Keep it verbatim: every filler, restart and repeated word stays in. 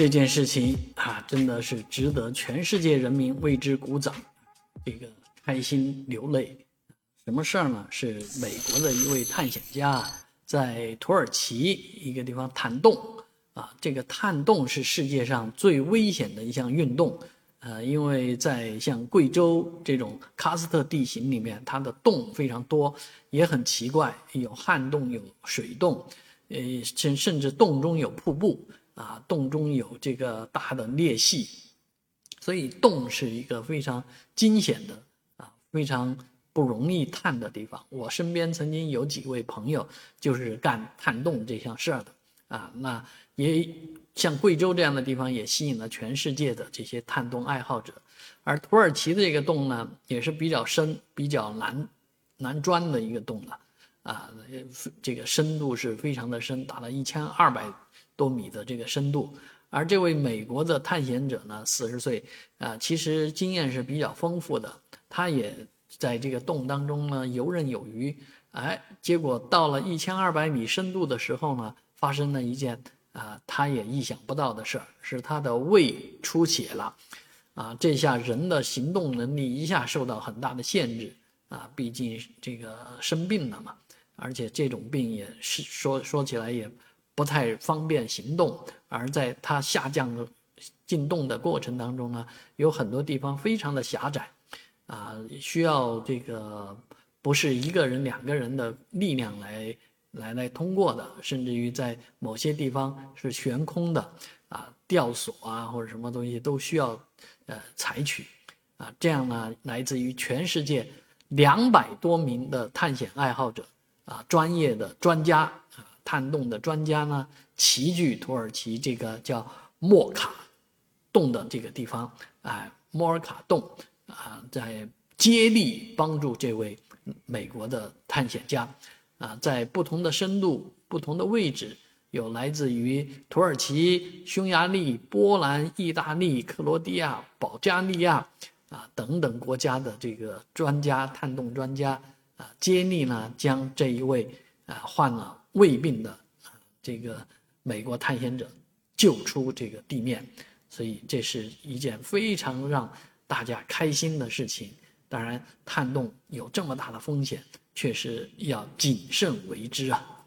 这件事情啊，真的是值得全世界人民为之鼓掌，这个开心流泪。什么事儿呢？是美国的一位探险家在土耳其一个地方探洞啊，这个探洞是世界上最危险的一项运动，呃，因为在像贵州这种喀斯特地形里面，它的洞非常多，也很奇怪，有旱洞，有水洞，呃，甚甚至洞中有瀑布啊，洞中有这个大的裂隙，所以洞是一个非常惊险的啊，非常不容易探的地方。我身边曾经有几位朋友就是干探洞这项事儿的啊，那也像贵州这样的地方也吸引了全世界的这些探洞爱好者。而土耳其的这个洞呢，也是比较深、比较难难钻的一个洞了啊，这个深度是非常的深，达到一千二百多米的这个深度。而这位美国的探险者呢，四十岁啊，其实经验是比较丰富的，他也在这个洞当中呢游刃有余，哎，结果到了一千二百米深度的时候呢，发生了一件啊、呃、他也意想不到的事儿，是他的胃出血了啊，这下人的行动能力一下受到很大的限制啊，毕竟这个生病了嘛，而且这种病也是说说起来也不太方便行动，而在他下降进洞的过程当中呢，有很多地方非常的狭窄啊，需要这个不是一个人两个人的力量来来来通过的，甚至于在某些地方是悬空的啊，吊索啊或者什么东西都需要呃采取啊，这样呢，来自于全世界两百多名的探险爱好者啊，专业的专家啊，探洞的专家呢，齐聚土耳其这个叫莫卡洞的这个地方啊，莫尔卡洞。啊，在接力帮助这位美国的探险家啊，在不同的深度、不同的位置，有来自于土耳其、匈牙利、波兰、意大利、克罗地亚、保加利亚啊等等国家的这个专家、探洞专家啊，接力呢将这一位啊患了胃病的、啊、这个美国探险者救出这个地面，所以这是一件非常让大家开心的事情。当然探洞有这么大的风险，确实要谨慎为之啊。